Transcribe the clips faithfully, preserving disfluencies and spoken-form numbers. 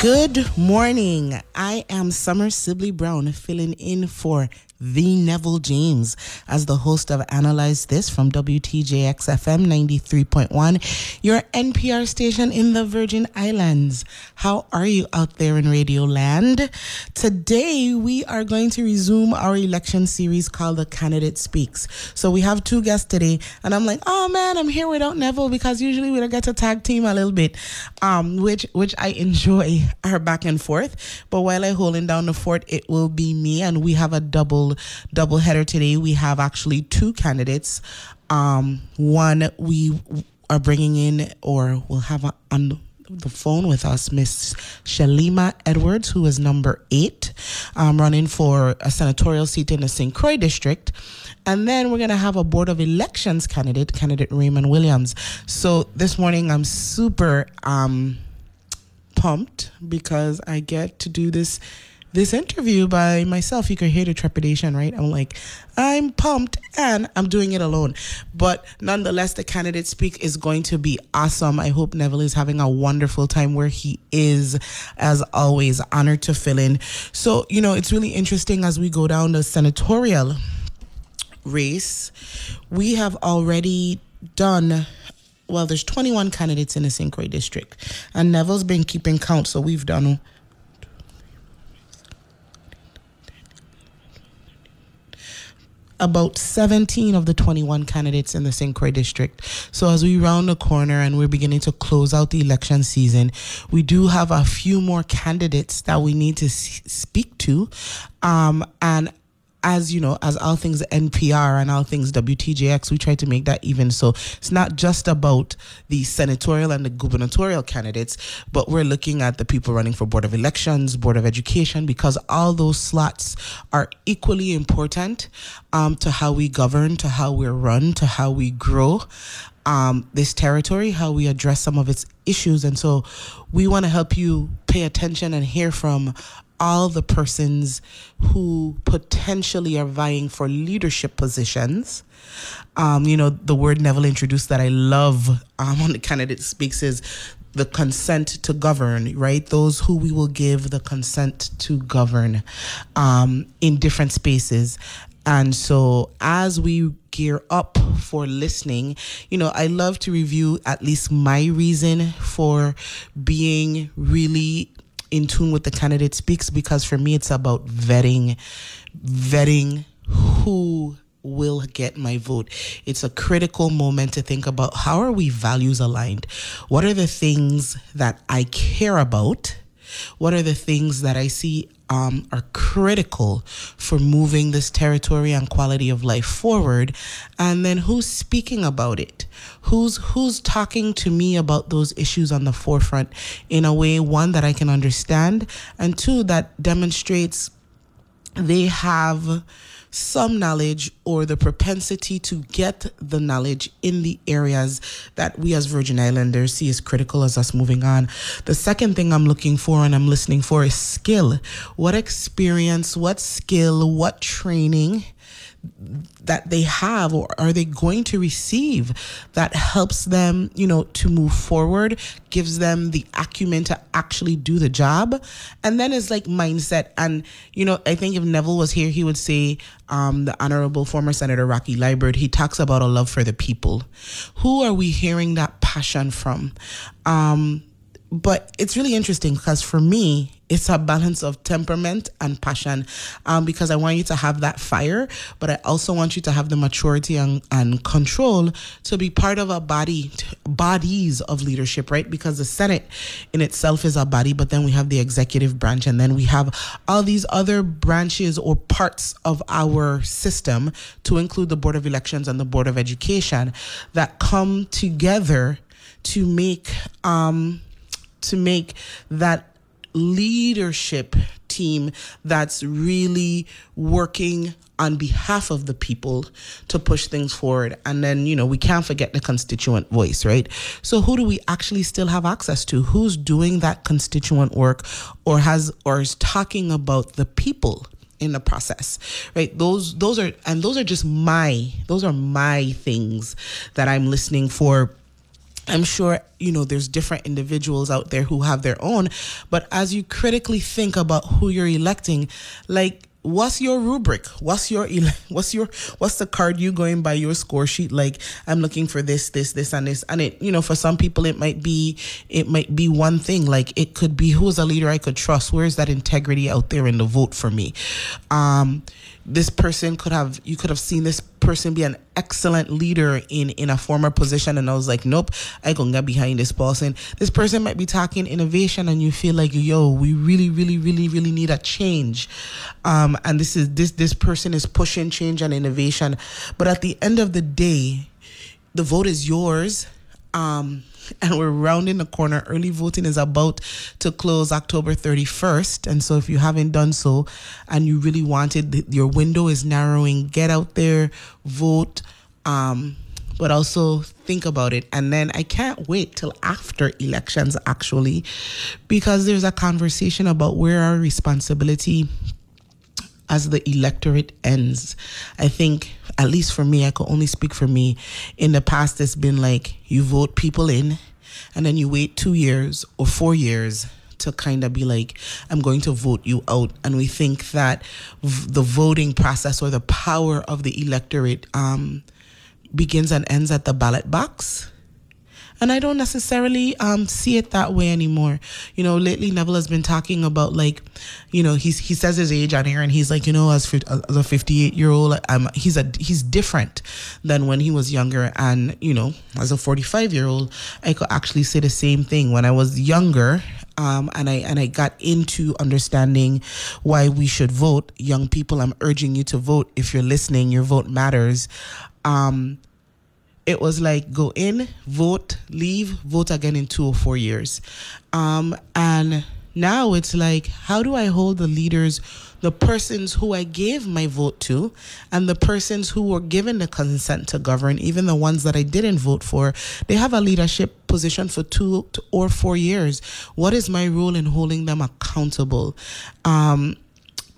Good morning. I am Summer Sibley Brown, filling in for the Neville James as the host of Analyze This from W T J X F M ninety-three point one, your N P R station in the Virgin Islands. How are you out there in Radio Land? Today, we are going to resume our election series called The Candidate Speaks. So we have two guests today, and I'm like, oh man, I'm here without Neville because usually we don't get to tag team a little bit, um, which, which I enjoy our back and forth. But while I'm holding down the fort, it will be me, and we have a double double header today. We have actually two candidates. Um, one we are bringing in, or we'll have a, on the phone with us, Miss Shalima Edwards, who is number eight, um, running for a senatorial seat in the Saint Croix district. And then we're going to have a Board of Elections candidate, candidate Raymond Williams. So this morning I'm super um, pumped because I get to do this This interview by myself. You can hear the trepidation, right? I'm like, I'm pumped and I'm doing it alone. But nonetheless, the Candidate Speak is going to be awesome. I hope Neville is having a wonderful time where he is, as always, honored to fill in. So, you know, it's really interesting as we go down the senatorial race. We have already done... Well, there's twenty-one candidates in the Saint Croix district. And Neville's been keeping count, so we've done... about seventeen of the twenty-one candidates in the Saint Croix district. So as we round the corner and we're beginning to close out the election season, we do have a few more candidates that we need to speak to. Um, and as you know, as all things N P R and all things W T J X, we try to make that even. So it's not just about the senatorial and the gubernatorial candidates, but we're looking at the people running for Board of Elections, Board of Education, because all those slots are equally important um, to how we govern, to how we're run, to how we grow um, this territory, how we address some of its issues. And so we want to help you pay attention and hear from all the persons who potentially are vying for leadership positions. Um, you know, the word Neville introduced that I love um, on the Candidate Speaks is the consent to govern, right? Those who we will give the consent to govern um, in different spaces. And so as we gear up for listening, you know, I love to review at least my reason for being really in tune with the Candidate Speaks, because for me it's about vetting vetting who will get my vote. It's a critical moment to think about, how are we values aligned? What are the things that I care about? What are the things that I see um, are critical for moving this territory and quality of life forward? And then who's speaking about it? Who's who's talking to me about those issues on the forefront in a way, one, that I can understand, and two, that demonstrates they have some knowledge or the propensity to get the knowledge in the areas that we as Virgin Islanders see as critical as us moving on. The second thing I'm looking for and I'm listening for is skill. What experience, what skill, what training that they have or are they going to receive that helps them, you know, to move forward, gives them the acumen to actually do the job. And then it's like mindset. And, you know, I think if Neville was here, he would say um, the Honorable former Senator Rocky Liebert, he talks about a love for the people. Who are we hearing that passion from? Um, but it's really interesting because for me, it's a balance of temperament and passion um, because I want you to have that fire, but I also want you to have the maturity and, and control to be part of a body, bodies of leadership, right? Because the Senate in itself is a body, but then we have the executive branch, and then we have all these other branches or parts of our system, to include the Board of Elections and the Board of Education, that come together to make um, to make that leadership team that's really working on behalf of the people to push things forward. And then, you know, we can't forget the constituent voice, right? So who do we actually still have access to? Who's doing that constituent work or has or is talking about the people in the process, right? Those those are and those are just my those are my things that I'm listening for. I'm sure, you know, there's different individuals out there who have their own, but as you critically think about who you're electing, like, what's your rubric? What's your, what's your, what's the card you going by, your score sheet? Like, I'm looking for this, this, this, and this. And it, you know, for some people it might be, it might be one thing. Like, it could be, who's a leader I could trust? Where's that integrity out there in the vote for me? Um, this person could have, you could have seen this person be an excellent leader in, in a former position. And I was like, nope, I can get behind this person. This person might be talking innovation and you feel like, yo, we really, really, really, really need a change. Um, and this is, this, this person is pushing change and innovation. But at the end of the day, the vote is yours. Um, and we're rounding the corner. Early voting is about to close October thirty-first. And so if you haven't done so and you really wanted, your window is narrowing, get out there, vote, um, but also think about it. And then I can't wait till after elections, actually, because there's a conversation about where our responsibility as the electorate ends. I think, at least for me, I could only speak for me. In the past, it's been like you vote people in and then you wait two years or four years to kind of be like, I'm going to vote you out. And we think that v- the voting process or the power of the electorate um, begins and ends at the ballot box. And I don't necessarily um, see it that way anymore. You know, lately Neville has been talking about, like, you know, he's, he says his age on here and he's like, you know, as, as a fifty-eight year old, I'm, he's a, he's different than when he was younger. And, you know, as a forty-five year old, I could actually say the same thing. When I was younger, Um, and I and I got into understanding why we should vote. Young people, I'm urging you to vote. If you're listening, your vote matters. Um, it was like, go in, vote, leave, vote again in two or four years. Um, and now it's like, how do I hold the leaders, the persons who I gave my vote to, and the persons who were given the consent to govern, even the ones that I didn't vote for, they have a leadership position for two or four years. What is my role in holding them accountable? Um,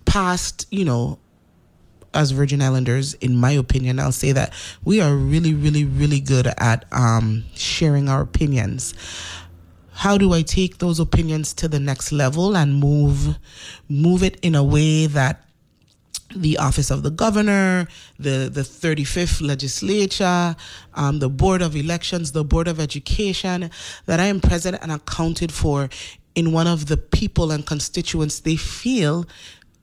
past, you know, as Virgin Islanders, in my opinion, I'll say that we are really, really, really good at um, sharing our opinions. How do I take those opinions to the next level and move move it in a way that the office of the governor, the, the thirty-fifth legislature, um, the board of elections, the board of education, that I am present and accounted for in one of the people and constituents they feel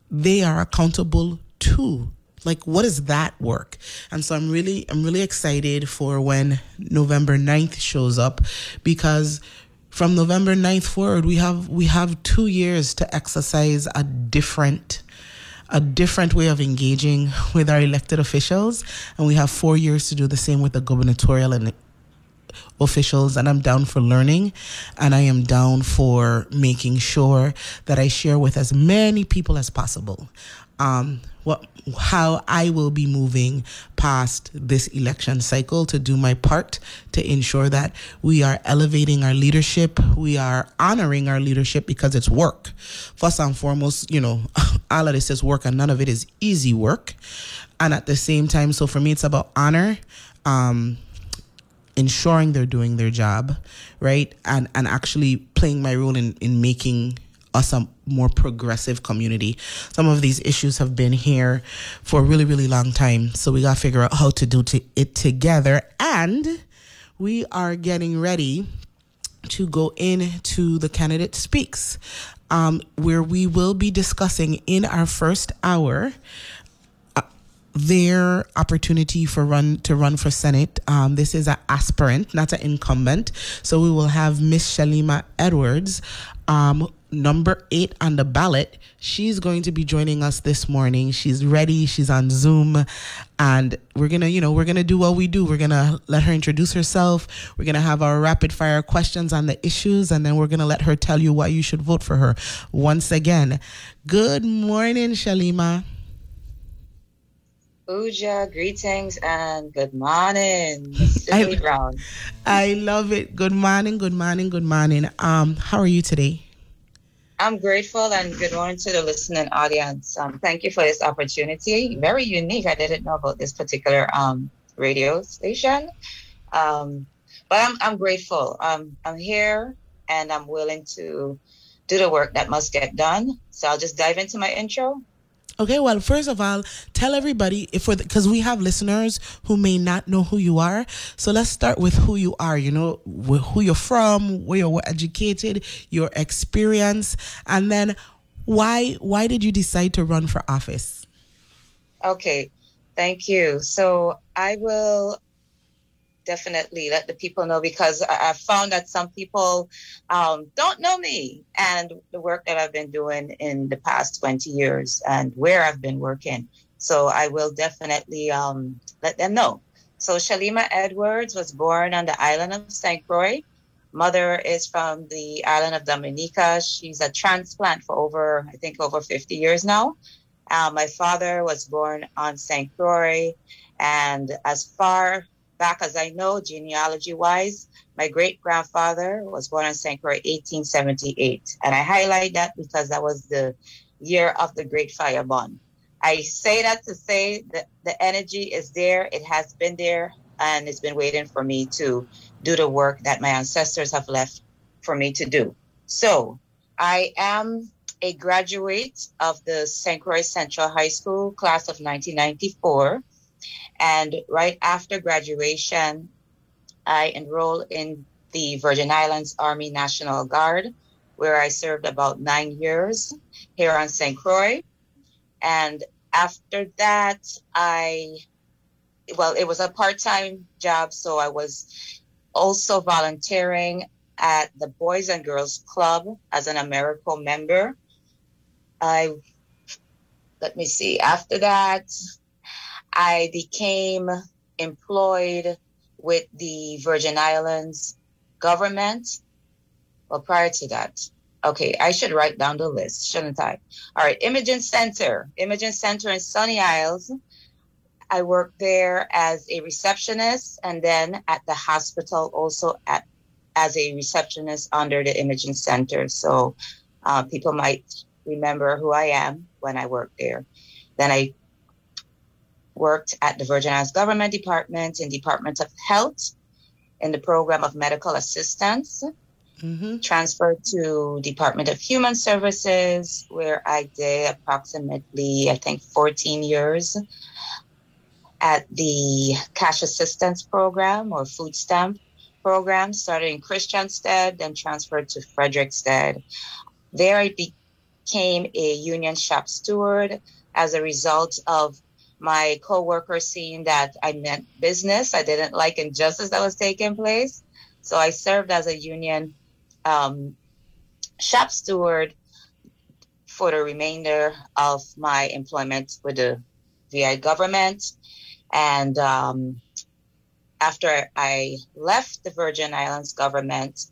they are accountable to. Like, what is that work? And so I'm really, I'm really excited for when November ninth shows up, because from November ninth forward, we have we have two years to exercise a different a different way of engaging with our elected officials, and we have four years to do the same with the gubernatorial and officials. And I'm down for learning, and I am down for making sure that I share with as many people as possible um, what how I will be moving past this election cycle to do my part to ensure that we are elevating our leadership, we are honoring our leadership, because it's work. First and foremost, you know, all of this is work and none of it is easy work. And at the same time, so for me, it's about honor, um, ensuring they're doing their job, right? And and actually playing my role in, in making us a more progressive community. Some of these issues have been here for a really, really long time. So we got to figure out how to do to it together. And we are getting ready to go into the Candidate Speaks, um, where we will be discussing in our first hour their opportunity for run to run for Senate. Um, this is an aspirant, not an incumbent. So we will have Miss Shalima Edwards, um, number eight on the ballot. She's going to be joining us this morning. She's ready. She's on Zoom. And we're going to, you know, we're going to do what we do. We're going to let her introduce herself. We're going to have our rapid fire questions on the issues. And then we're going to let her tell you why you should vote for her. Once again, good morning, Shalima. Uja, greetings and good morning, Sibley Brown. I love it. Good morning, good morning, good morning. Um, how are you today? I'm grateful, and good morning to the listening audience. Um, thank you for this opportunity. Very unique. I didn't know about this particular um radio station, um, but I'm I'm grateful. Um, I'm here, and I'm willing to do the work that must get done. So I'll just dive into my intro. Okay, well, first of all, tell everybody, if we're because we have listeners who may not know who you are. So let's start with who you are, you know, who you're from, where you were educated, your experience, and then why why did you decide to run for office? Okay, thank you. So I will definitely let the people know, because I, I found that some people um, don't know me and the work that I've been doing in the past twenty years and where I've been working. So I will definitely um, let them know. So Shalima Edwards was born on the island of Saint Croix. Mother is from the island of Dominica. She's a transplant for over, I think, over fifty years now. Uh, my father was born on Saint Croix, and as far back as I know, genealogy-wise, my great-grandfather was born in Saint Croix eighteen seventy-eight. And I highlight that because that was the year of the Great Fire Burn. I say that to say that the energy is there. It has been there, and it's been waiting for me to do the work that my ancestors have left for me to do. So I am a graduate of the Saint Croix Central High School, class of nineteen ninety-four. And right after graduation, I enrolled in the Virgin Islands Army National Guard, where I served about nine years here on Saint Croix. And after that, I, well, it was a part-time job, so I was also volunteering at the Boys and Girls Club as an AmeriCorps member. I, let me see, after that, I became employed with the Virgin Islands government. Well, prior to that, okay, I should write down the list, shouldn't I? All right, Imaging Center, Imaging Center in Sunny Isles. I worked there as a receptionist, and then at the hospital also at, as a receptionist under the Imaging Center. So uh, people might remember who I am when I worked there. Then I worked at the Virgin Islands Government Department in Department of Health in the program of medical assistance, mm-hmm. transferred to Department of Human Services, where I did approximately, I think, fourteen years at the cash assistance program or food stamp program, started in Christiansted, then transferred to Frederickstead. There I became a union shop steward as a result of my co-worker seeing that I meant business. I didn't like injustice that was taking place. So I served as a union um, shop steward for the remainder of my employment with the V I government. And um, after I left the Virgin Islands government,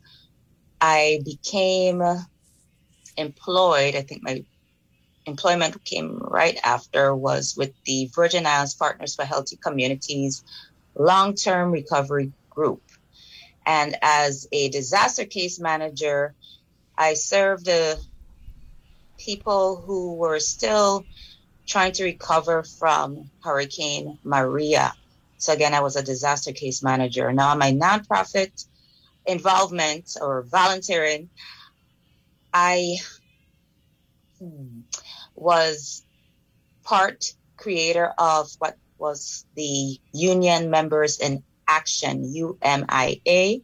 I became employed, I think my employment came right after, was with the Virgin Islands Partners for Healthy Communities long-term recovery group. And as a disaster case manager, I served the people who were still trying to recover from Hurricane Maria. So again, I was a disaster case manager. Now my nonprofit involvement or volunteering, I hmm, was part creator of what was the Union Members in Action, U M I A,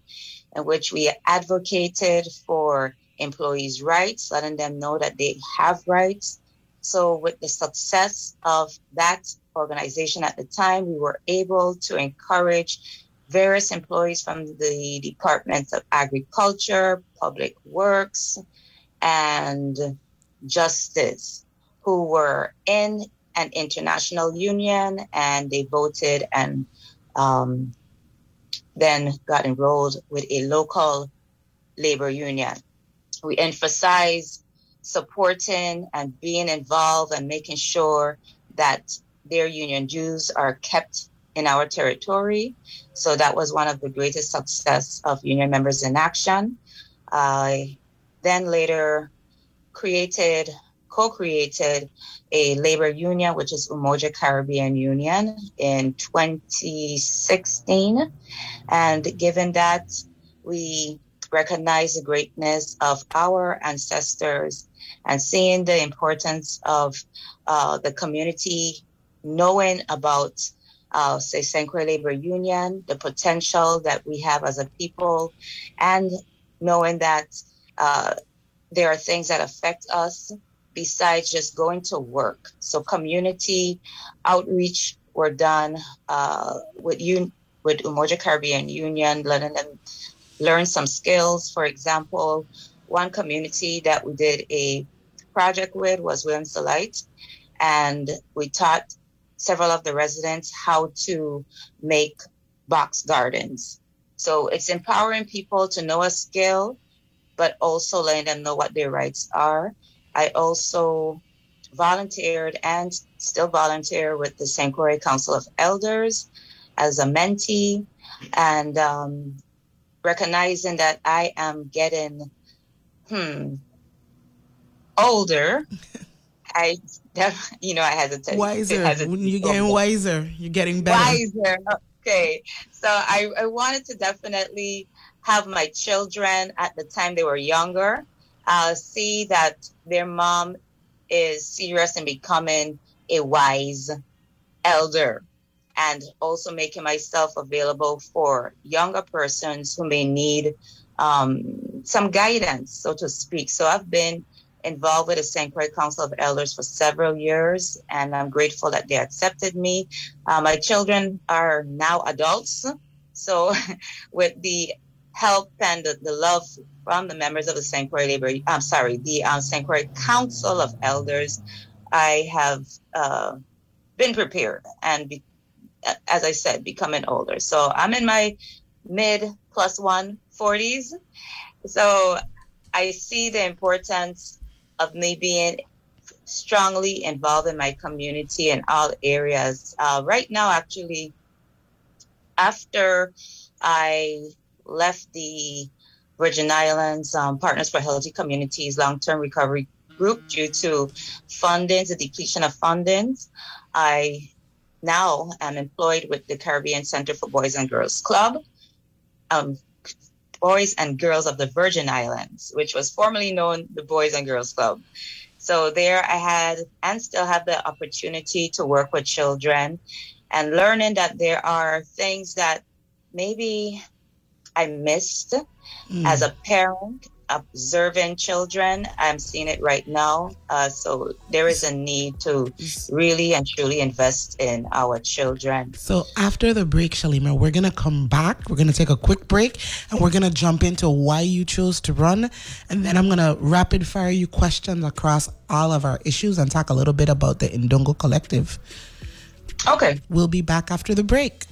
in which we advocated for employees' rights, letting them know that they have rights. So with the success of that organization at the time, we were able to encourage various employees from the Departments of Agriculture, Public Works, and Justice, who were in an international union, and they voted and um, then got enrolled with a local labor union. We emphasize supporting and being involved and making sure that their union dues are kept in our territory. So that was one of the greatest success of Union Members in Action. I then later created, co-created a labor union, which is Umoja Caribbean Union, in twenty sixteen. And given that, we recognize the greatness of our ancestors and seeing the importance of uh, the community knowing about uh, say, Saint Croix Labor Union, the potential that we have as a people, and knowing that uh, there are things that affect us besides just going to work. So community outreach were done uh, with, un- with Umoja Caribbean Union, letting them learn some skills. For example, one community that we did a project with was Williamselite, and we taught several of the residents how to make box gardens. So it's empowering people to know a skill, but also letting them know what their rights are. I also volunteered and still volunteer with the Saint Croix Council of Elders as a mentee, and um, recognizing that I am getting hmm, older. I, you know, I hesitate. Wiser. Hesitate. You're getting wiser. You're getting better. Wiser. Okay. So I, I wanted to definitely have my children at the time they were younger uh, see that their mom is serious in becoming a wise elder, and also making myself available for younger persons who may need um, some guidance, so to speak. So I've been involved with the Saint Croix Council of Elders for several years, and I'm grateful that they accepted me. Uh, my children are now adults, so with the help and the, the love from the members of the Saint Croix Labor, I'm sorry, the um, Saint Croix Council of Elders, I have uh, been prepared and, be, as I said, becoming older. So I'm in my mid plus one forties, so I see the importance of me being strongly involved in my community in all areas. Uh, right now, actually, after I left the Virgin Islands um, Partners for Healthy Communities long-term recovery group due to funding, the depletion of fundings, I now am employed with the Caribbean Center for Boys and Girls Club, um, Boys and Girls of the Virgin Islands, which was formerly known the Boys and Girls Club. So there I had and still have the opportunity to work with children and learning that there are things that maybe I missed mm. as a parent, observing children. I'm seeing it right now. Uh, so there is a need to really and truly invest in our children. So after the break, Shalima, we're going to come back. We're going to take a quick break, and we're going to jump into why you chose to run. And then I'm going to rapid fire you questions across all of our issues and talk a little bit about the Indongo Collective. Okay. We'll be back after the break.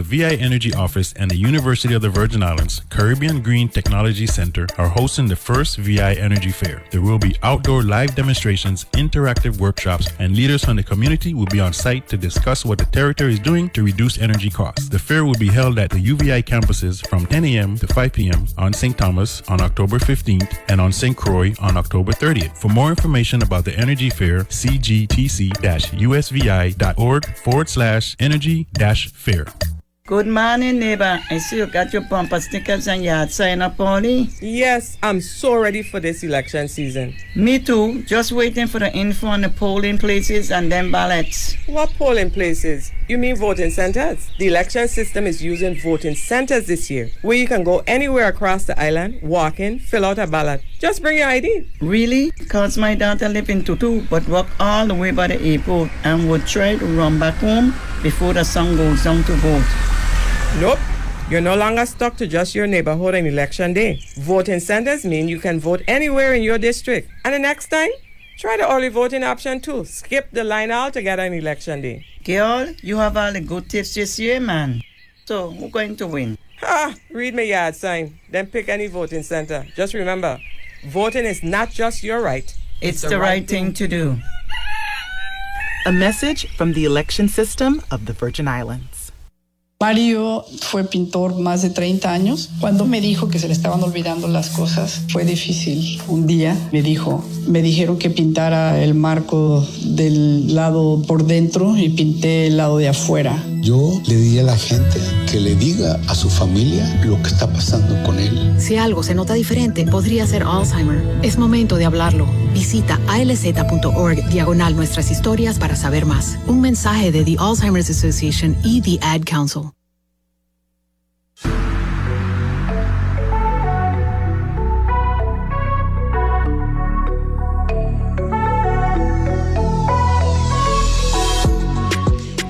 V I Energy Office and the University of the Virgin Islands Caribbean Green Technology Center are hosting the first V I Energy Fair. There will be outdoor live demonstrations, interactive workshops, and leaders from the community will be on site to discuss what the territory is doing to reduce energy costs. The fair will be held at the U V I campuses from ten a.m. to five p.m. on Saint Thomas on October fifteenth and on Saint Croix on October thirtieth. For more information about the Energy Fair, c g t c dash u s v i dot org forward slash energy dash fair. Good morning, neighbor. I see you got your bumper stickers and yard sign up already. Yes, I'm so ready for this election season. Me too. Just waiting for the info on the polling places and then ballots. What polling places? You mean voting centers? The election system is using voting centers this year, where you can go anywhere across the island, walk in, fill out a ballot. Just bring your I D. Really? Because my daughter lives in Tutu, but walked all the way by the airport and would try to run back home before the sun goes down to vote. Nope, you're no longer stuck to just your neighborhood on election day. Voting centers mean you can vote anywhere in your district. And the next time, try the early voting option too. Skip the line altogether on election day. Girl, you have all the good tips this year, man. So, who's going to win? Ha! Read my yard sign, then pick any voting center. Just remember, voting is not just your right. It's, it's the, the right, right thing, thing to do. A message from the Election System of the Virgin Islands. Mario fue pintor más de treinta años. Cuando me dijo que se le estaban olvidando las cosas, fue difícil. Un día me dijo, me dijeron que pintara el marco del lado por dentro y pinté el lado de afuera. Yo le di a la gente que le diga a su familia lo que está pasando con él. Si algo se nota diferente, podría ser Alzheimer. Es momento de hablarlo. Visita alz.org diagonal nuestras historias para saber más. Un mensaje de The Alzheimer's Association y The Ad Council.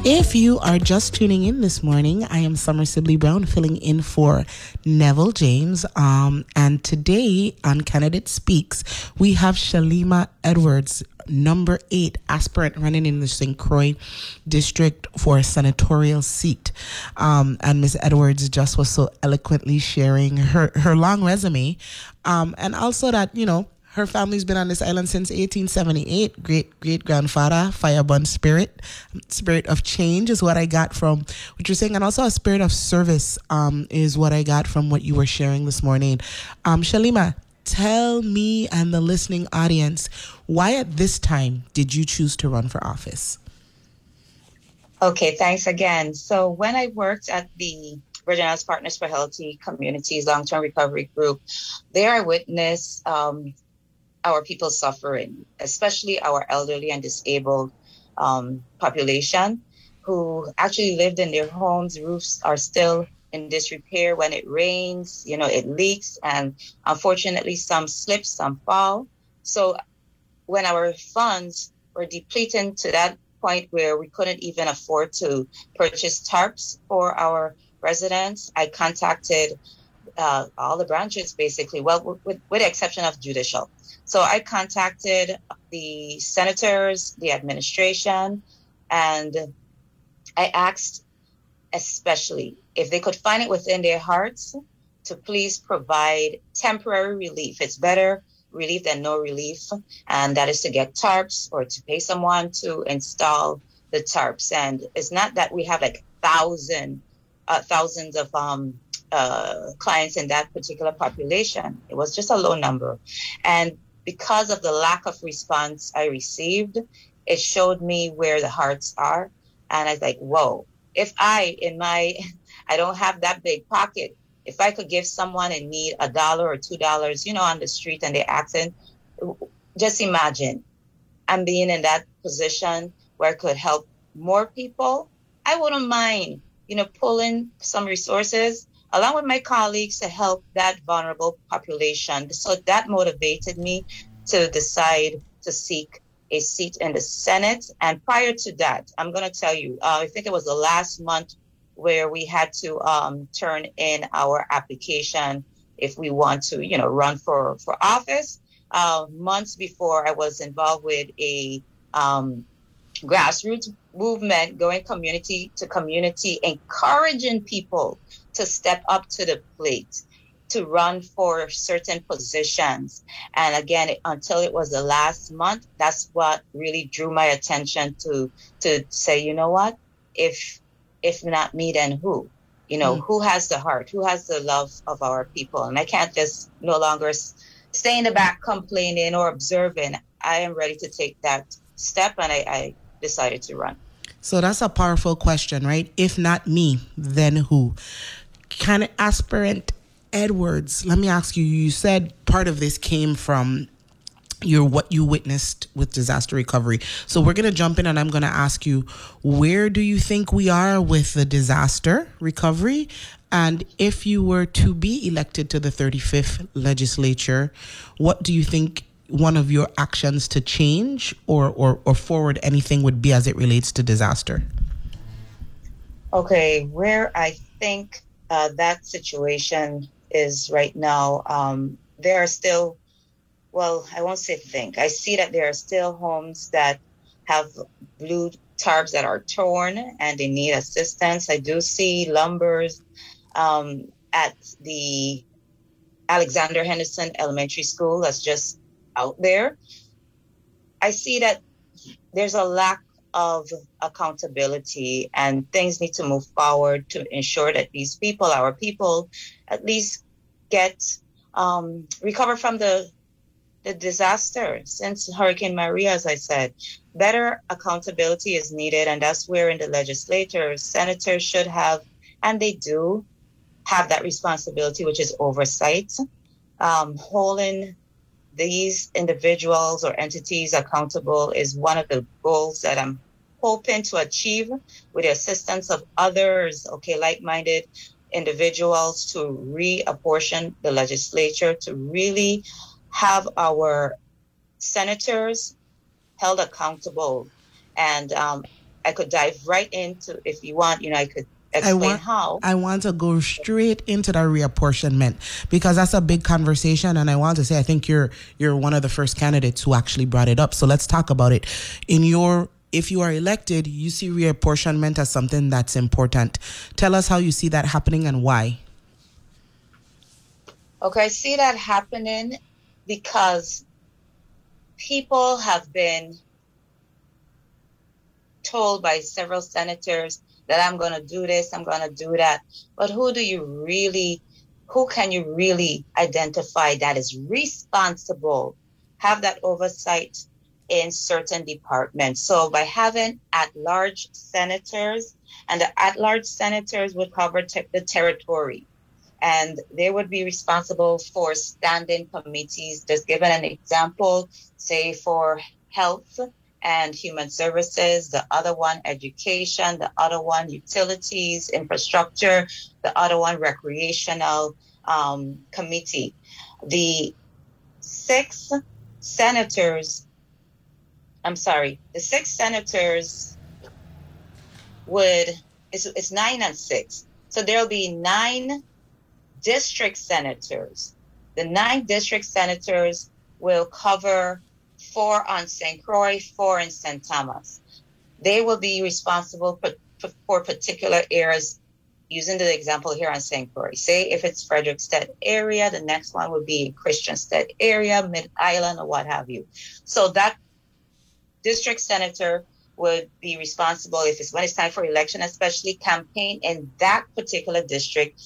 If you are just tuning in this morning, I am Summer Sibley Brown filling in for Neville James. Um, and today on Candidate Speaks, we have Shalima Edwards, number eight aspirant running in the Saint Croix district for a senatorial seat. Um, and Miz Edwards just was so eloquently sharing her, her long resume. Um, and also that, you know, her family's been on this island since eighteen seventy-eight. Great, great grandfather, fireborn spirit. Spirit of change is what I got from what you're saying. And also a spirit of service um, is what I got from what you were sharing this morning. Um, Shalima, tell me and the listening audience, why at this time did you choose to run for office? Okay, thanks again. So when I worked at the Virgin Islands Partners for Healthy Communities Long-Term Recovery Group, there I witnessed um, our people suffering, especially our elderly and disabled um, population who actually lived in their homes. Roofs are still in disrepair. When it rains, you know, it leaks. And unfortunately, some slip, some fall. So when our funds were depleting to that point where we couldn't even afford to purchase tarps for our residents, I contacted uh, all the branches, basically, well, with, with the exception of judicial. So I contacted the senators, the administration, and I asked especially if they could find it within their hearts to please provide temporary relief. It's better relief than no relief, and that is to get tarps or to pay someone to install the tarps. And it's not that we have like thousand, uh, thousands of um, uh, clients in that particular population. It was just a low number. And because of the lack of response I received, it showed me where the hearts are. And I was like, whoa, if I, in my, I don't have that big pocket, if I could give someone in need a dollar or two dollars, you know, on the street and they're asking, just imagine I'm being in that position where I could help more people. I wouldn't mind, you know, pulling some resources along with my colleagues to help that vulnerable population. So that motivated me to decide to seek a seat in the Senate. And prior to that, I'm going to tell you, uh, I think it was the last month where we had to um, turn in our application if we want to, you know, run for, for office. Uh, months before, I was involved with a um, grassroots movement, going community to community, encouraging people to step up to the plate, to run for certain positions. And again, until it was the last month, that's what really drew my attention to to say, you know what, if if not me, then who? You know, mm. who has the heart? Who has the love of our people? And I can't just no longer stay in the back complaining or observing. I am ready to take that step, and I, I decided to run. So that's a powerful question, right? If not me, then who? Can aspirant Edwards, let me ask you, you said part of this came from your what you witnessed with disaster recovery. So we're going to jump in and I'm going to ask you, where do you think we are with the disaster recovery? And if you were to be elected to the thirty-fifth legislature, what do you think one of your actions to change or, or, or forward anything would be as it relates to disaster? Okay, where I think uh, that situation is right now, um, there are still, well, I won't say think. I see that there are still homes that have blue tarps that are torn and they need assistance. I do see lumbers um, at the Alexander Henderson Elementary School that's just out there. I see that there's a lack of accountability and things need to move forward to ensure that these people, our people, at least get um, recover from the the disaster since Hurricane Maria, as I said. Better accountability is needed, and that's where in the legislature, senators should have, and they do have that responsibility, which is oversight, um, holding these individuals or entities accountable is one of the goals that I'm hoping to achieve with the assistance of others, okay, like-minded individuals to reapportion the legislature to really have our senators held accountable. And um, I could dive right into, if you want, you know, I could explain I want, how. I want to go straight into the reapportionment because that's a big conversation, and I want to say I think you're you're one of the first candidates who actually brought it up. So let's talk about it. In your if you are elected, you see reapportionment as something that's important. Tell us how you see that happening and why. Okay, I see that happening because people have been told by several senators that I'm going to do this, I'm going to do that. But who do you really, who can you really identify that is responsible, have that oversight in certain departments? So by having at-large senators, and the at-large senators would cover te- the territory, and they would be responsible for standing committees. Just giving an example, say for health and human services, the other one education, the other one utilities, infrastructure, the other one recreational um, committee. The six senators, I'm sorry, the six senators would, it's, it's nine and six. So there'll be nine district senators. The nine district senators will cover four on Saint Croix, four in Saint Thomas. They will be responsible for, for particular areas, using the example here on Saint Croix. Say if it's Frederickstead area, the next one would be Christiansted area, Mid-Island, or what have you. So that district senator would be responsible if it's when it's time for election, especially campaign in that particular district.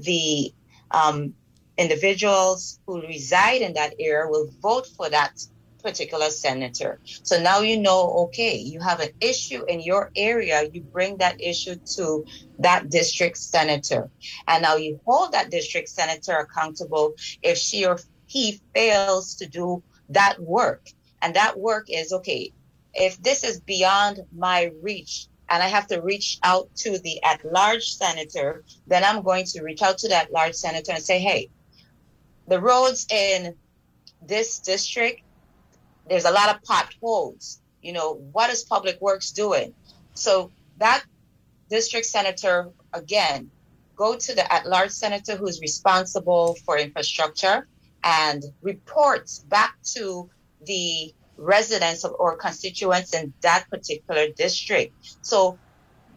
The um, individuals who reside in that area will vote for that particular senator. So now you know, okay, you have an issue in your area, you bring that issue to that district senator. And now you hold that district senator accountable if she or he fails to do that work. And that work is, okay, if this is beyond my reach and I have to reach out to the at-large senator, then I'm going to reach out to that large senator and say, hey, the roads in this district, there's a lot of potholes. You know, what is Public Works doing? So that district senator, again, go to the at-large senator who's responsible for infrastructure and reports back to the residents of, or constituents in that particular district. So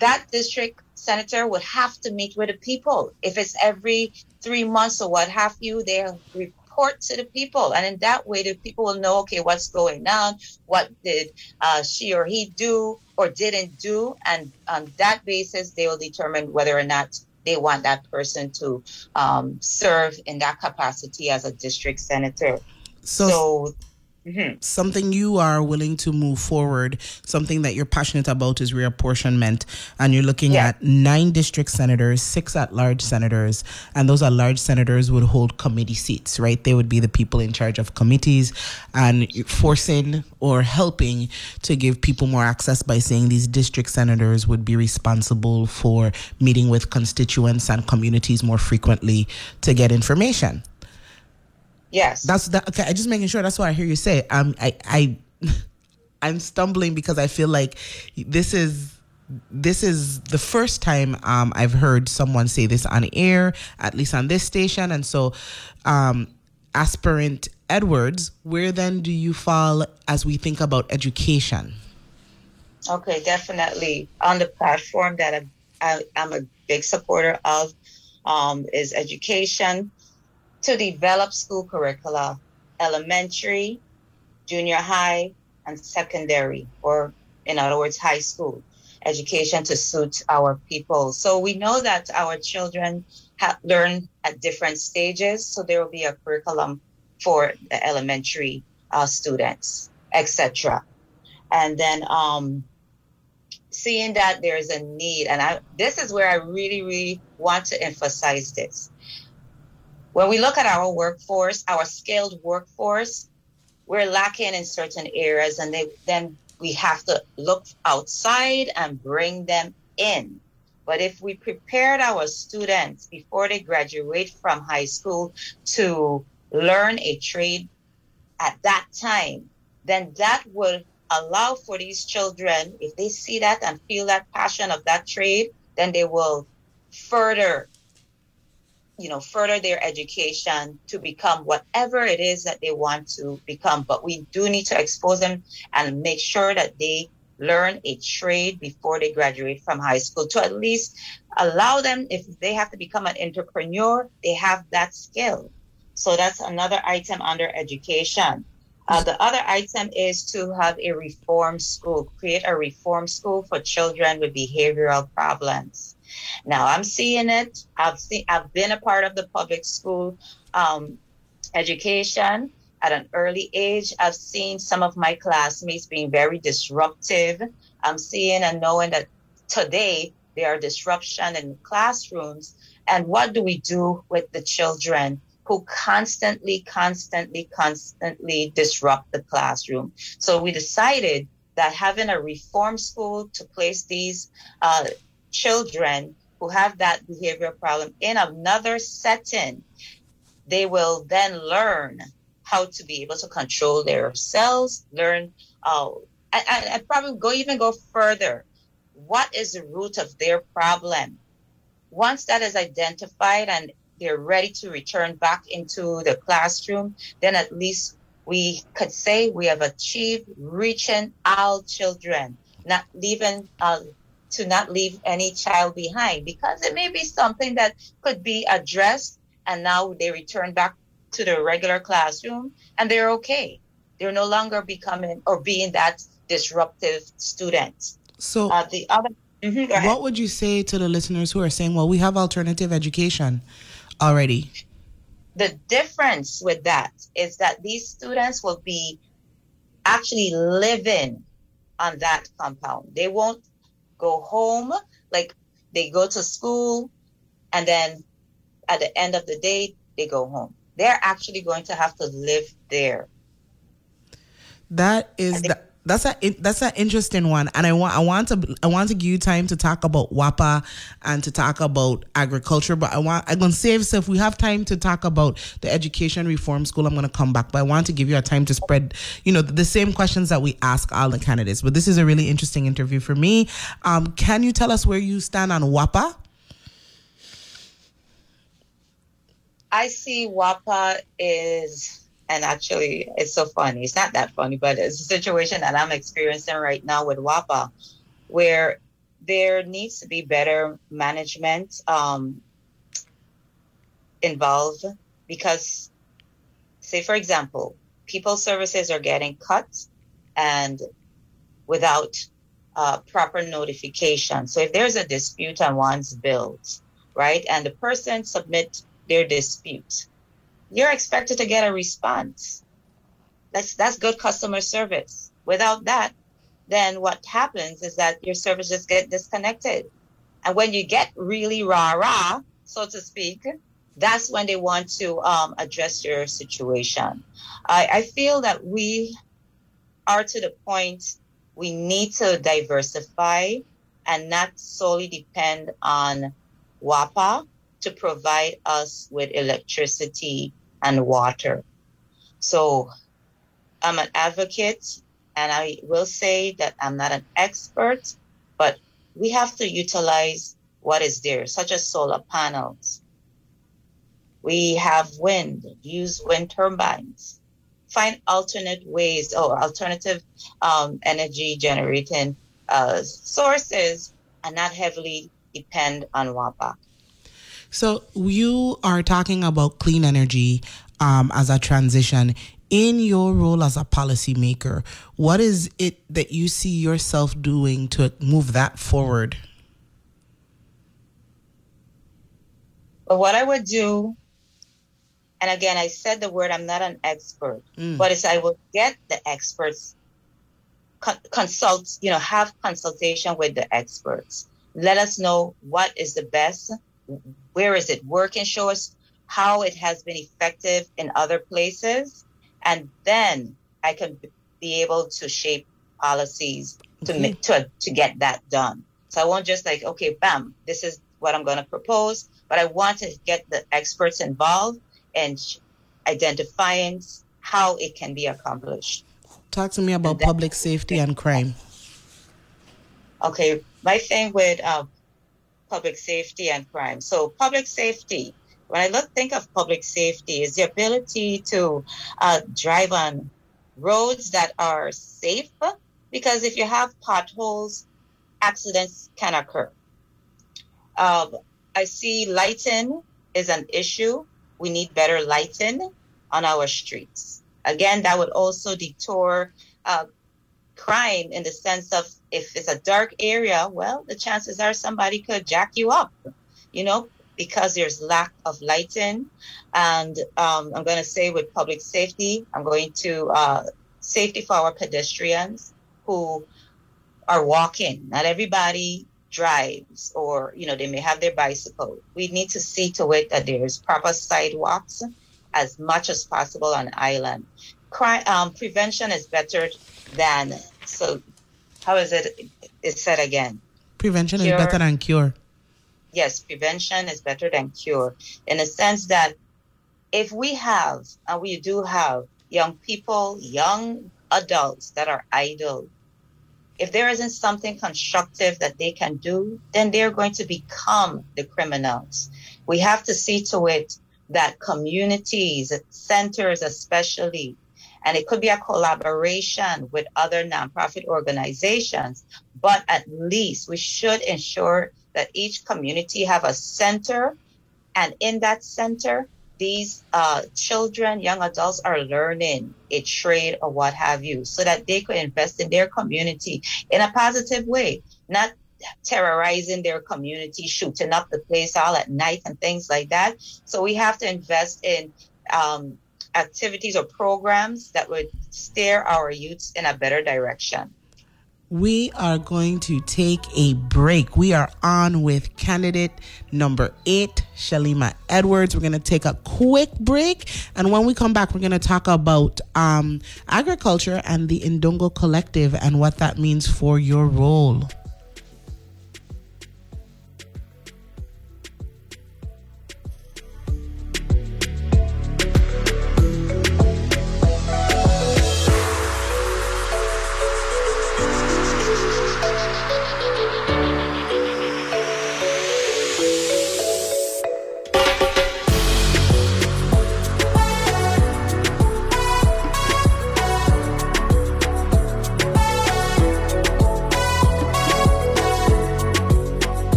that district senator would have to meet with the people. If it's every three months or what have you, they report to the people. And in that way, the people will know, okay, what's going on? What did uh, she or he do or didn't do? And on that basis, they will determine whether or not they want that person to um, serve in that capacity as a district senator. So, so Mm-hmm. Something you are willing to move forward, something that you're passionate about is reapportionment. And you're looking yeah. at nine district senators, six at-large senators, and those at-large senators would hold committee seats, right? They would be the people in charge of committees, and forcing or helping to give people more access by saying these district senators would be responsible for meeting with constituents and communities more frequently to get information. Yes. That's that. Okay. I'm just making sure that's what I hear you say. Um, I, I, I'm stumbling because I feel like this is this is the first time um I've heard someone say this on air, at least on this station. And so, um, aspirant Edwards, where then do you fall as we think about education? Okay, definitely on the platform that I, I, I'm a big supporter of um, is education. To develop school curricula, elementary, junior high, and secondary, or in other words, high school education to suit our people. So we know that our children ha- learn at different stages, so there will be a curriculum for the elementary uh, students, et cetera. And then um, seeing that there is a need, and I, this is where I really, really want to emphasize this. When we look at our workforce, our skilled workforce, we're lacking in certain areas, and they, then we have to look outside and bring them in. But if we prepared our students before they graduate from high school to learn a trade at that time, then that will allow for these children, if they see that and feel that passion of that trade, then they will further you know, further their education to become whatever it is that they want to become. But we do need to expose them and make sure that they learn a trade before they graduate from high school to at least allow them, if they have to become an entrepreneur, they have that skill. So that's another item under education. Uh, the other item is to have a reform school, create a reform school for children with behavioral problems. Now I'm seeing it. I've seen. I've been a part of the public school um, education at an early age. I've seen some of my classmates being very disruptive. I'm seeing and knowing that today there are disruption in classrooms. And what do we do with the children who constantly, constantly, constantly disrupt the classroom? So we decided that having a reform school to place these uh, children who have that behavioral problem in another setting, they will then learn how to be able to control themselves, learn, uh, and, and probably go even go further. What is the root of their problem? Once that is identified and they're ready to return back into the classroom, then at least we could say we have achieved reaching all children, not leaving uh, to not leave any child behind, because it may be something that could be addressed and now they return back to their regular classroom and they're okay. They're no longer becoming or being that disruptive student. So uh, the other, mm-hmm, go ahead. What would you say to the listeners who are saying, well, we have alternative education already? The difference with that is that these students will be actually living on that compound. They won't go home, like they go to school and then at the end of the day, they go home. They're actually going to have to live there. That is, they- that, that's a, that's an interesting one. And I want, I want to, I want to give you time to talk about W A P A and to talk about agriculture, but I want, I'm going to save, so if we have time to talk about the education reform school, I'm going to come back, but I want to give you a time to spread, you know, the same questions that we ask all the candidates, but this is a really interesting interview for me. Um, can you tell us where you stand on W A P A? I see W A P A is... And actually, it's so funny. It's not that funny, but it's a situation that I'm experiencing right now with W A P A, where there needs to be better management um, involved because, say, for example, people services are getting cut and without uh, proper notification. So if there's a dispute on one's bills, right, and the person submits their dispute, you're expected to get a response. That's that's good customer service. Without that, then what happens is that your services get disconnected. And when you get really rah-rah, so to speak, that's when they want to um, address your situation. I, I feel that we are to the point we need to diversify and not solely depend on W A P A to provide us with electricity and water. So I'm an advocate, and I will say that I'm not an expert, but we have to utilize what is there, such as solar panels. We have wind, use wind turbines, find alternate ways or alternative um, energy generating uh, sources, and not heavily depend on W A P A. So you are talking about clean energy um, as a transition. In your role as a policymaker, what is it that you see yourself doing to move that forward? Well, what I would do, and again, I said the word, I'm not an expert, mm. but it's I will get the experts, consult, you know, have consultation with the experts. Let us know what is the best, where is it working, show us how it has been effective in other places. And then I can be able to shape policies to okay. make, to to get that done. So I won't just like, okay, bam, this is what I'm going to propose. But I want to get the experts involved and identifying how it can be accomplished. Talk to me about then, public safety and crime. Okay, my thing with uh, public safety and crime. So public safety. When I look, think of public safety, is the ability to uh, drive on roads that are safe, because if you have potholes, accidents can occur. Um, I see lighting is an issue. We need better lighting on our streets. Again, that would also deter uh, crime in the sense of if it's a dark area, well, the chances are somebody could jack you up, you know, because there's lack of lighting. And um, I'm going to say with public safety, I'm going to uh, safety for our pedestrians who are walking. Not everybody drives, or, you know, they may have their bicycle. We need to see to it that there's proper sidewalks as much as possible on the island. Crime, um, prevention is better than, so how is it, it's said again? Prevention cure, is better than cure. Yes, prevention is better than cure, in a sense that if we have, and we do have young people, young adults that are idle, if there isn't something constructive that they can do, then they're going to become the criminals. We have to see to it that communities, centers especially, and it could be a collaboration with other nonprofit organizations, but at least we should ensure that each community have a center, and in that center, these uh, children, young adults are learning a trade or what have you, so that they could invest in their community in a positive way, not terrorizing their community, shooting up the place all at night and things like that. So we have to invest in um, activities or programs that would steer our youths in a better direction. We are going to take a break. We are on with candidate number eight, Shalima Edwards. We're going to take a quick break. And when we come back, we're going to talk about um, agriculture and the Indongo Collective and what that means for your role.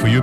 For your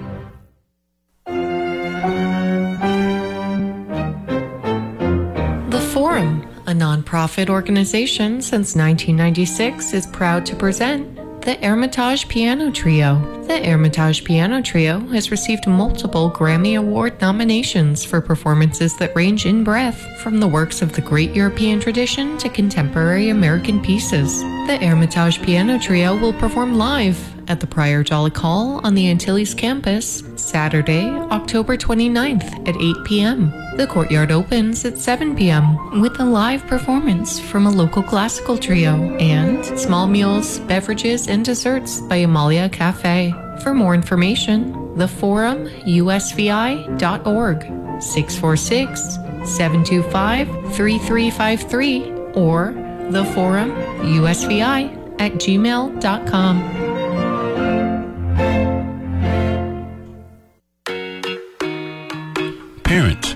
A nonprofit organization since nineteen ninety-six, is proud to present the Hermitage Piano Trio. The Hermitage Piano Trio has received multiple Grammy Award nominations for performances that range in breadth from the works of the great European tradition to contemporary American pieces. The Hermitage Piano Trio will perform live at the Pryor Jolly Hall on the Antilles campus Saturday, October twenty-ninth at eight p.m. The courtyard opens at seven p.m. with a live performance from a local classical trio and small meals, beverages, and desserts by Amalia Cafe. For more information, the forum u s v i dot org, six four six, seven two five, three three five three, or the forum u s v i at gmail dot com. Parents,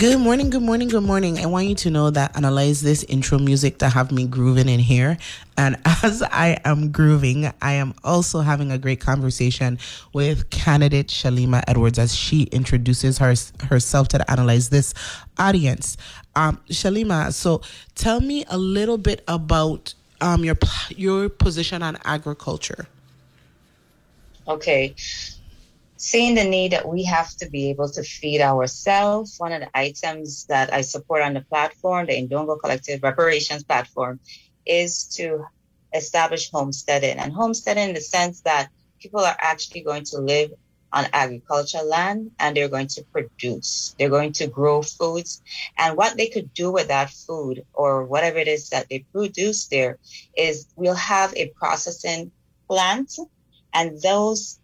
Good morning, good morning, good morning. I want you to know that analyze this intro music that have me grooving in here. And as I am grooving, I am also having a great conversation with candidate Shalima Edwards as she introduces her, herself to the Analyze This audience. Um, Shalima, so tell me a little bit about um, your your position on agriculture. Okay. Seeing the need that we have to be able to feed ourselves, one of the items that I support on the platform, the Indongo Collective Reparations Platform, is to establish homesteading. And homesteading in the sense that people are actually going to live on agricultural land and they're going to produce. They're going to grow foods. And what they could do with that food or whatever it is that they produce there is we'll have a processing plant, and those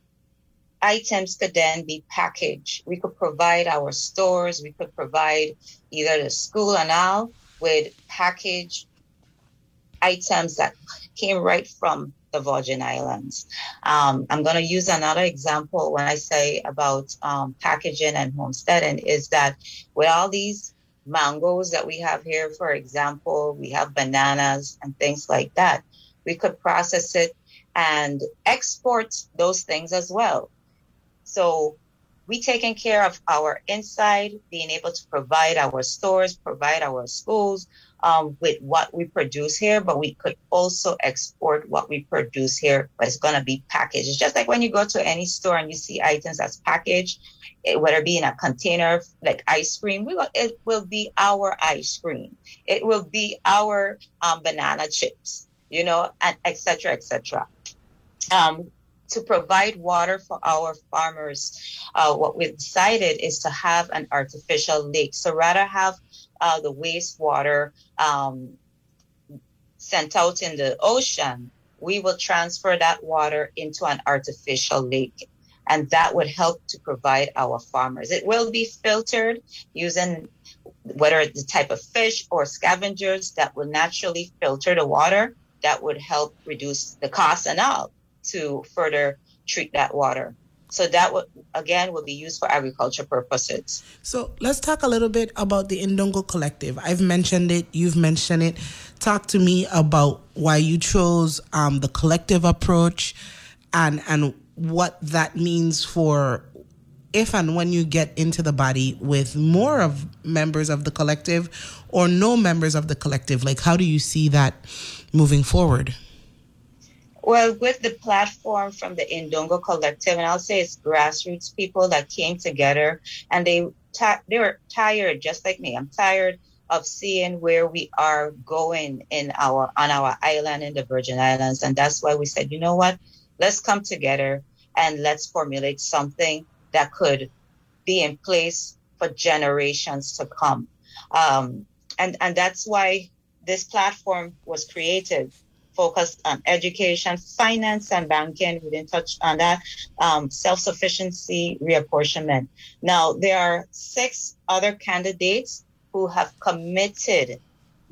items could then be packaged. We could provide our stores, we could provide either the school and all with packaged items that came right from the Virgin Islands. Um, I'm going to use another example when I say about um, packaging and homesteading is that with all these mangoes that we have here, for example, we have bananas and things like that. We could process it and export those things as well. So we taking care of our inside, being able to provide our stores, provide our schools um, with what we produce here, but we could also export what we produce here, but it's going to be packaged. It's just like when you go to any store and you see items that's packaged, it, whether it be in a container, like ice cream, we will, it will be our ice cream. It will be our um, banana chips, you know, and et cetera, et cetera. Um, To provide water for our farmers, uh, what we decided is to have an artificial lake. So rather have uh, the wastewater um, sent out in the ocean, we will transfer that water into an artificial lake. And that would help to provide our farmers. It will be filtered using whether it's the type of fish or scavengers that will naturally filter the water. That would help reduce the cost and all to further treat that water. So that, would, again, will be used for agriculture purposes. So let's talk a little bit about the Indongo Collective. I've mentioned it. You've mentioned it. Talk to me about why you chose um, the collective approach and and what that means for if and when you get into the body with more of members of the collective or no members of the collective. Like, how do you see that moving forward? Well, with the platform from the Indongo Collective, and I'll say it's grassroots people that came together, and they ta- they were tired, just like me. I'm tired of seeing where we are going in our on our island in the Virgin Islands. And that's why we said, you know what, let's come together and let's formulate something that could be in place for generations to come. Um, and, and that's why this platform was created, focused on education, finance, and banking. We didn't touch on that. Um, self-sufficiency, reapportionment. Now, there are six other candidates who have committed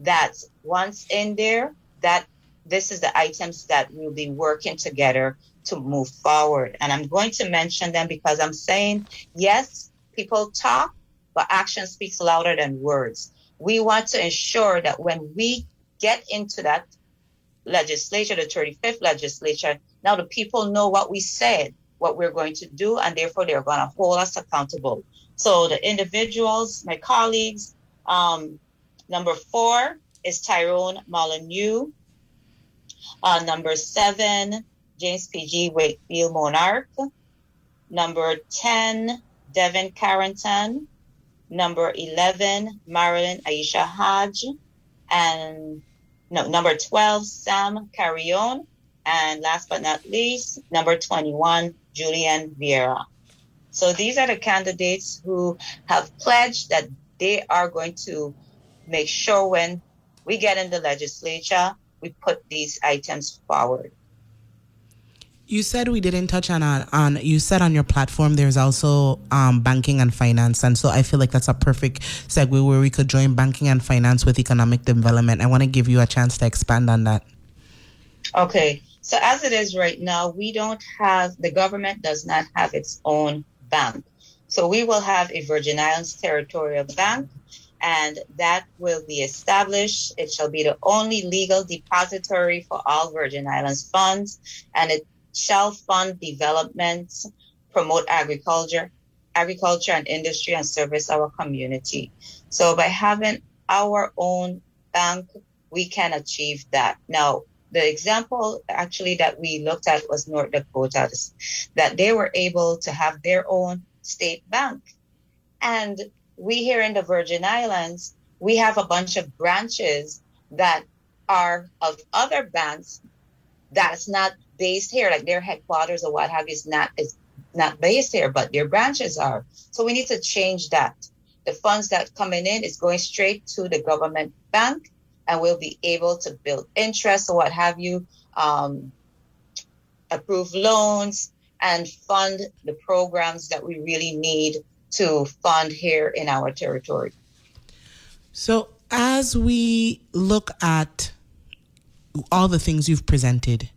that once in there, that this is the items that we'll be working together to move forward. And I'm going to mention them because I'm saying, yes, people talk, but action speaks louder than words. We want to ensure that when we get into that legislature, the thirty-fifth legislature, now the people know what we said, what we're going to do, and therefore they're going to hold us accountable. So the individuals, my colleagues, um, number four is Tyrone Molyneux. Uh, number seven, James P G. Wakefield Monarch. Number ten, Devin Carrington. Number eleven, Marilyn Aisha Hodge. And no, number twelve, Sam Carrion. And last but not least, number twenty-one, Julian Vieira. So these are the candidates who have pledged that they are going to make sure when we get in the legislature, we put these items forward. You said we didn't touch on, on you said on your platform there's also um, banking and finance, and so I feel like that's a perfect segue where we could join banking and finance with economic development. I want to give you a chance to expand on that. Okay, so as it is right now, we don't have, the government does not have its own bank. So we will have a Virgin Islands Territorial Bank, and that will be established. It shall be the only legal depository for all Virgin Islands funds, and it shall fund development, promote agriculture, agriculture and industry, and service our community. So by having our own bank, we can achieve that. Now, the example actually that we looked at was North Dakota, that they were able to have their own state bank. And we here in the Virgin Islands, we have a bunch of branches that are of other banks that's not based here, like their headquarters or what have you is not is not based here, but their branches are. So we need to change that. The funds that coming in is going straight to the government bank, and we'll be able to build interest or what have you, um, approve loans, and fund the programs that we really need to fund here in our territory. So as we look at all the things you've presented,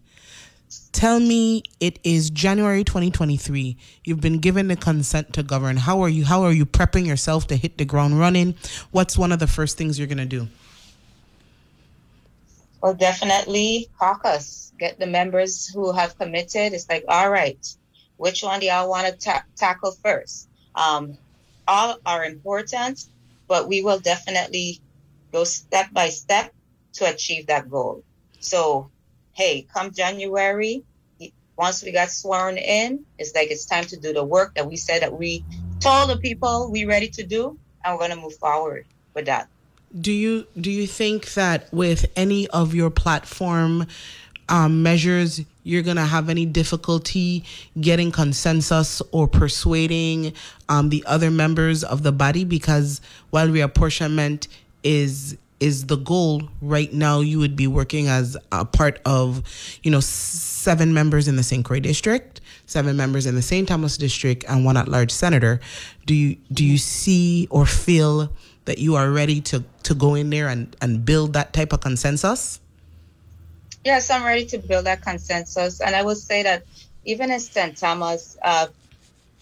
tell me, it is January twenty twenty-three. You've been given the consent to govern. How are you? How are you prepping yourself to hit the ground running? What's one of the first things you're going to do? Well, definitely caucus. Get the members who have committed. It's like, all right, which one do y'all want to ta- tackle first? Um, all are important, but we will definitely go step by step to achieve that goal. So, hey, come January, once we got sworn in, it's like it's time to do the work that we said that we told the people we ready to do, and we're going to move forward with that. Do you do you think that with any of your platform um, measures, you're going to have any difficulty getting consensus or persuading um, the other members of the body? Because while reapportionment is... is the goal right now, you would be working as a part of, you know, seven members in the Saint Croix district, seven members in the Saint Thomas district, and one at-large senator. Do you do you see or feel that you are ready to, to go in there and, and build that type of consensus? Yes, I'm ready to build that consensus. And I will say that even in Saint Thomas, uh,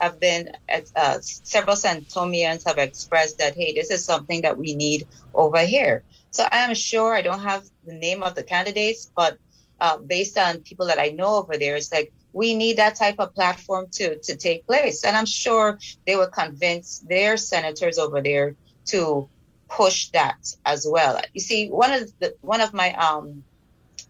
I've been, uh, several Saint Thomians have expressed that, hey, this is something that we need over here. So I am sure, I don't have the name of the candidates, but uh, based on people that I know over there, it's like, we need that type of platform to, to take place. And I'm sure they will convince their senators over there to push that as well. You see, one of the, one of my, um,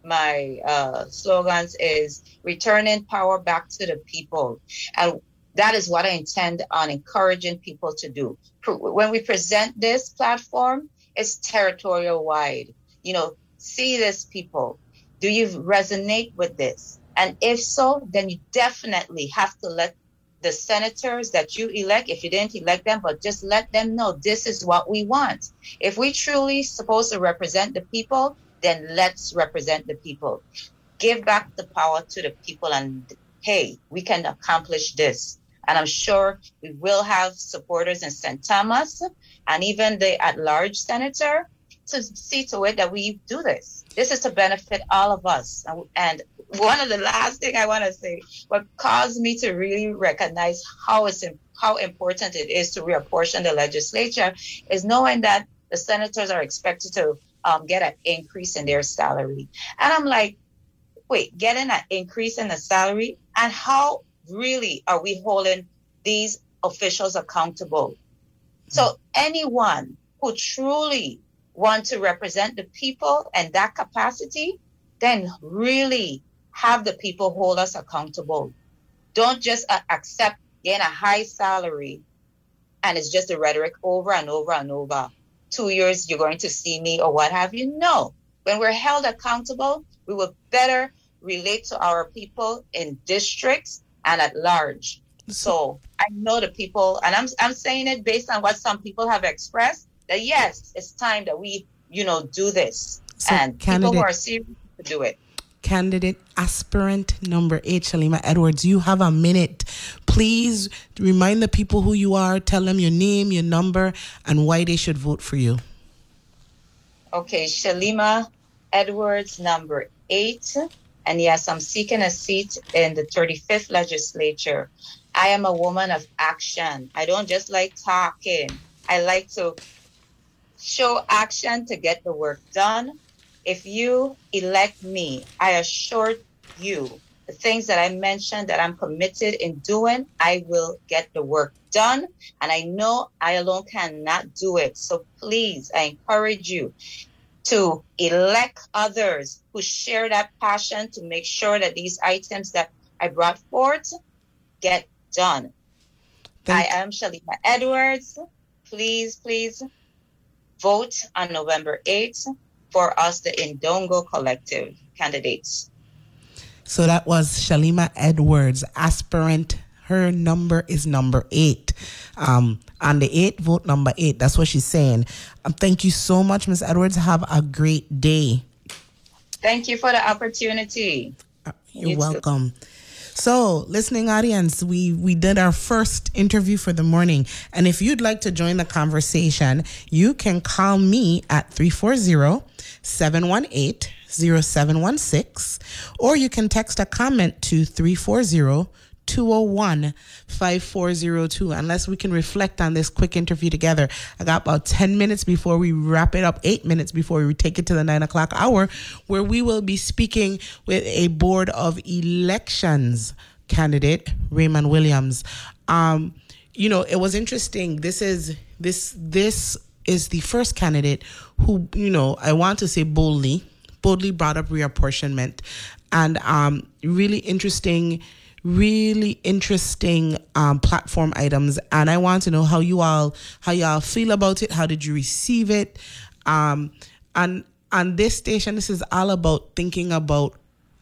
my uh, slogans is returning power back to the people. And that is what I intend on encouraging people to do. When we present this platform, It's territorial wide. You know, see this, people. Do you resonate with this? And if so, then you definitely have to let the senators that you elect, if you didn't elect them, but just let them know this is what we want. If we truly supposed to represent the people, then let's represent the people. Give back the power to the people and, hey, we can accomplish this. And I'm sure we will have supporters in Saint Thomas and even the at-large senator to see to it that we do this. This is to benefit all of us. And one of the last thing I want to say, what caused me to really recognize how it's, how important it is to reapportion the legislature is knowing that the senators are expected to um, get an increase in their salary. And I'm like, wait, getting an increase in the salary? And how really are we holding these officials accountable? So anyone who truly wants to represent the people in that capacity, then really have the people hold us accountable. Don't just uh, accept getting a high salary and it's just the rhetoric over and over and over. Two years, you're going to see me or what have you. No. When we're held accountable, we will better relate to our people in districts and at large. So I know the people, and I'm I'm saying it based on what some people have expressed, that yes, it's time that we, you know, do this. So and people who are serious to do it. Candidate aspirant number eight, Shalima Edwards, you have a minute. Please remind the people who you are, tell them your name, your number, and why they should vote for you. Okay, Shalima Edwards, number eight. And yes, I'm seeking a seat in the thirty-fifth legislature. I am a woman of action. I don't just like talking. I like to show action to get the work done. If you elect me, I assure you, the things that I mentioned that I'm committed in doing, I will get the work done. And I know I alone cannot do it. So please, I encourage you to elect others who share that passion to make sure that these items that I brought forth get done. Thank I am Shalima Edwards. Please, please vote on November eighth for us, the Indongo Collective candidates. So that was Shalima Edwards, aspirant. Her number is number eight. Um, on the eight, vote number eight. That's what she's saying. Um, thank you so much, Miz Edwards. Have a great day. Thank you for the opportunity. Uh, you're you welcome. Too. So, listening audience, we, we did our first interview for the morning. And if you'd like to join the conversation, you can call me at three four zero, seven one eight, zero seven one six, or you can text a comment to three four zero, two zero one, five four zero two. Unless we can reflect on this quick interview together. I got about ten minutes before we wrap it up, eight minutes before we take it to the nine o'clock hour, where we will be speaking with a Board of Elections candidate, Raymond Williams. Um, you know, it was interesting. This is this this is the first candidate who, you know, I want to say boldly, boldly brought up reapportionment, and um, really interesting. Really interesting um, platform items, and I want to know how you all how y'all feel about it. How did you receive it? Um, and on this station, this is all about thinking about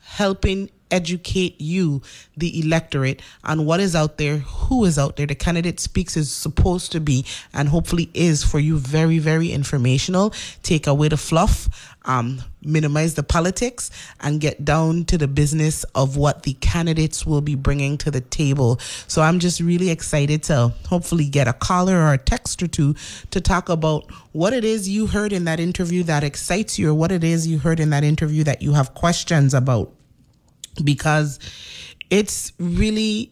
helping educate you, the electorate, on what is out there, who is out there. The Candidate Speaks is supposed to be, and hopefully is for you, very, very informational. Take away the fluff. Um, minimize the politics and get down to the business of what the candidates will be bringing to the table. So I'm just really excited to hopefully get a caller or a text or two to talk about what it is you heard in that interview that excites you, or what it is you heard in that interview that you have questions about, because it's really,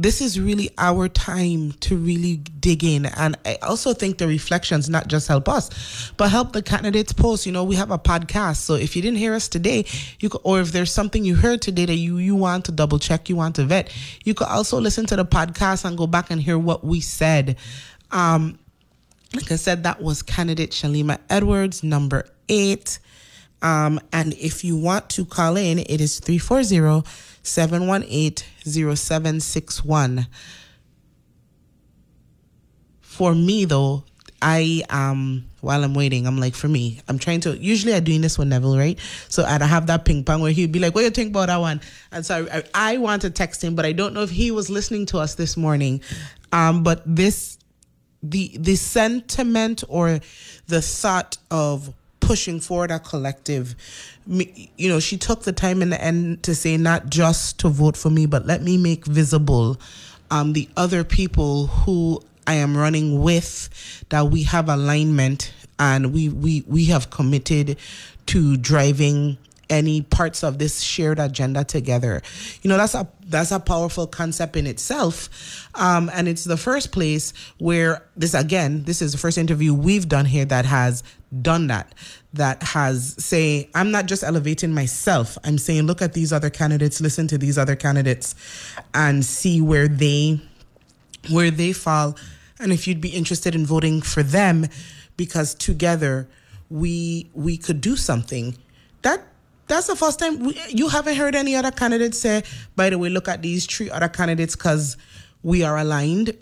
this is really our time to really dig in. And I also think the reflections not just help us, but help the candidates post. You know, we have a podcast. So if you didn't hear us today, you could, or if there's something you heard today that you, you want to double check, you want to vet, you could also listen to the podcast and go back and hear what we said. Um, like I said, that was candidate Shalima Edwards, number eight. Um, and if you want to call in, it is three four zero, seven one eight, zero seven six one. For me, though, I um while I'm waiting. I'm like, for me, I'm trying to, usually I'm doing this with Neville, right? So I'd have that ping pong where he'd be like, what do you think about that one? And so I, I, I want to text him, but I don't know if he was listening to us this morning. Um, but this, the the sentiment or the thought of pushing forward our collective, you know, she took the time in the end to say not just to vote for me, but let me make visible um, the other people who I am running with, that we have alignment and we, we, we have committed to driving any parts of this shared agenda together. You know, that's a that's a powerful concept in itself. Um, and it's the first place where this, again, this is the first interview we've done here that has done that, that has say, I'm not just elevating myself. I'm saying, look at these other candidates, listen to these other candidates and see where they where they fall. And if you'd be interested in voting for them, because together we we could do something. That That's the first time we, you haven't heard any other candidates say, by the way, look at these three other candidates because we are aligned.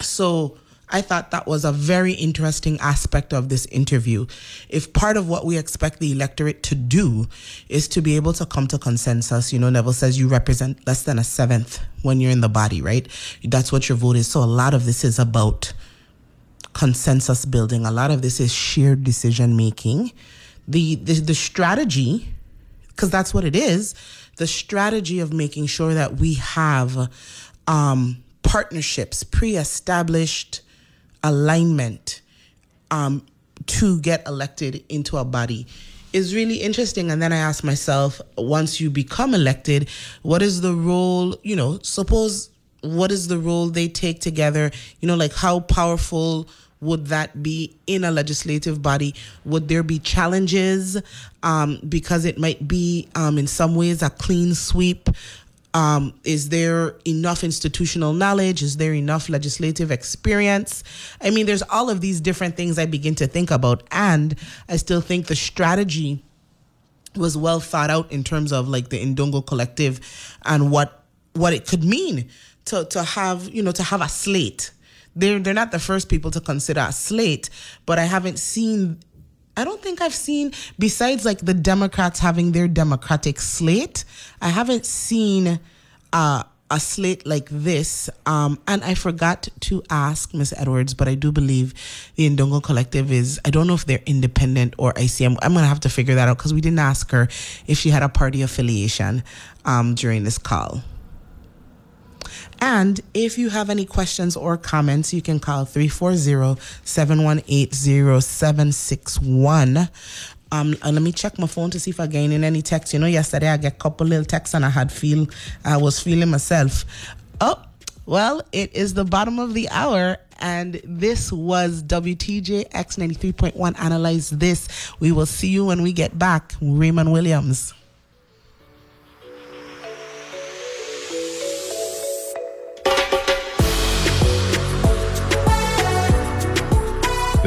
So I thought that was a very interesting aspect of this interview. If part of what we expect the electorate to do is to be able to come to consensus, you know, Neville says you represent less than a seventh when you're in the body, right? That's what your vote is. So a lot of this is about consensus building. A lot of this is shared decision making. The, the the strategy, because that's what it is, the strategy of making sure that we have um, partnerships, pre-established alignment um, to get elected into a body is really interesting. And then I asked myself, once you become elected, what is the role, you know, suppose what is the role they take together, you know, like how powerful would that be in a legislative body? Would there be challenges? Um, because it might be, um, in some ways, a clean sweep. Um, is there enough institutional knowledge? Is there enough legislative experience? I mean, there's all of these different things I begin to think about. And I still think the strategy was well thought out in terms of like the Indongo Collective and what what it could mean to to have, you know, to have a slate. They're, they're not the first people to consider a slate, but I haven't seen, I don't think I've seen, besides like the Democrats having their Democratic slate, I haven't seen uh, a slate like this. Um, and I forgot to ask Miz Edwards, but I do believe the Indongo Collective is, I don't know if they're independent or I C M. I'm going to have to figure that out because we didn't ask her if she had a party affiliation um, during this call. And if you have any questions or comments, you can call three four zero, seven one eight, zero seven six one. Um, and let me check my phone to see if I gain in any text. You know, yesterday I get a couple little texts and I had feel, I was feeling myself. Oh, well, it is the bottom of the hour. And this was W T J X ninety-three point one. Analyze This. We will see you when we get back. Raymond Williams.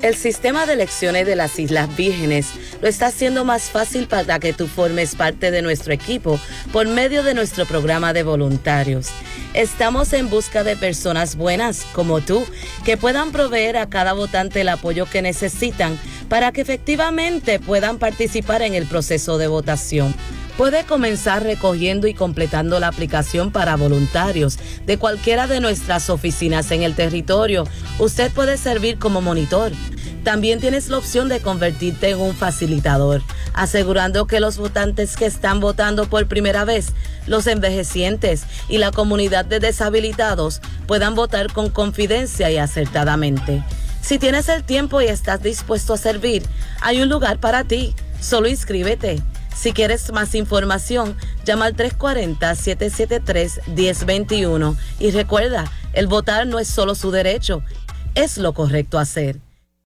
El sistema de elecciones de las Islas Vírgenes lo está haciendo más fácil para que tú formes parte de nuestro equipo por medio de nuestro programa de voluntarios. Estamos en busca de personas buenas como tú que puedan proveer a cada votante el apoyo que necesitan para que efectivamente puedan participar en el proceso de votación. Puede comenzar recogiendo y completando la aplicación para voluntarios de cualquiera de nuestras oficinas en el territorio. Usted puede servir como monitor. También tienes la opción de convertirte en un facilitador, asegurando que los votantes que están votando por primera vez, los envejecientes y la comunidad de deshabilitados puedan votar con confidencia y acertadamente. Si tienes el tiempo y estás dispuesto a servir, hay un lugar para ti. Solo inscríbete. Si quieres más información, llama al three four zero, seven seven three, one zero two one. Y recuerda, el votar no es solo su derecho, es lo correcto hacer.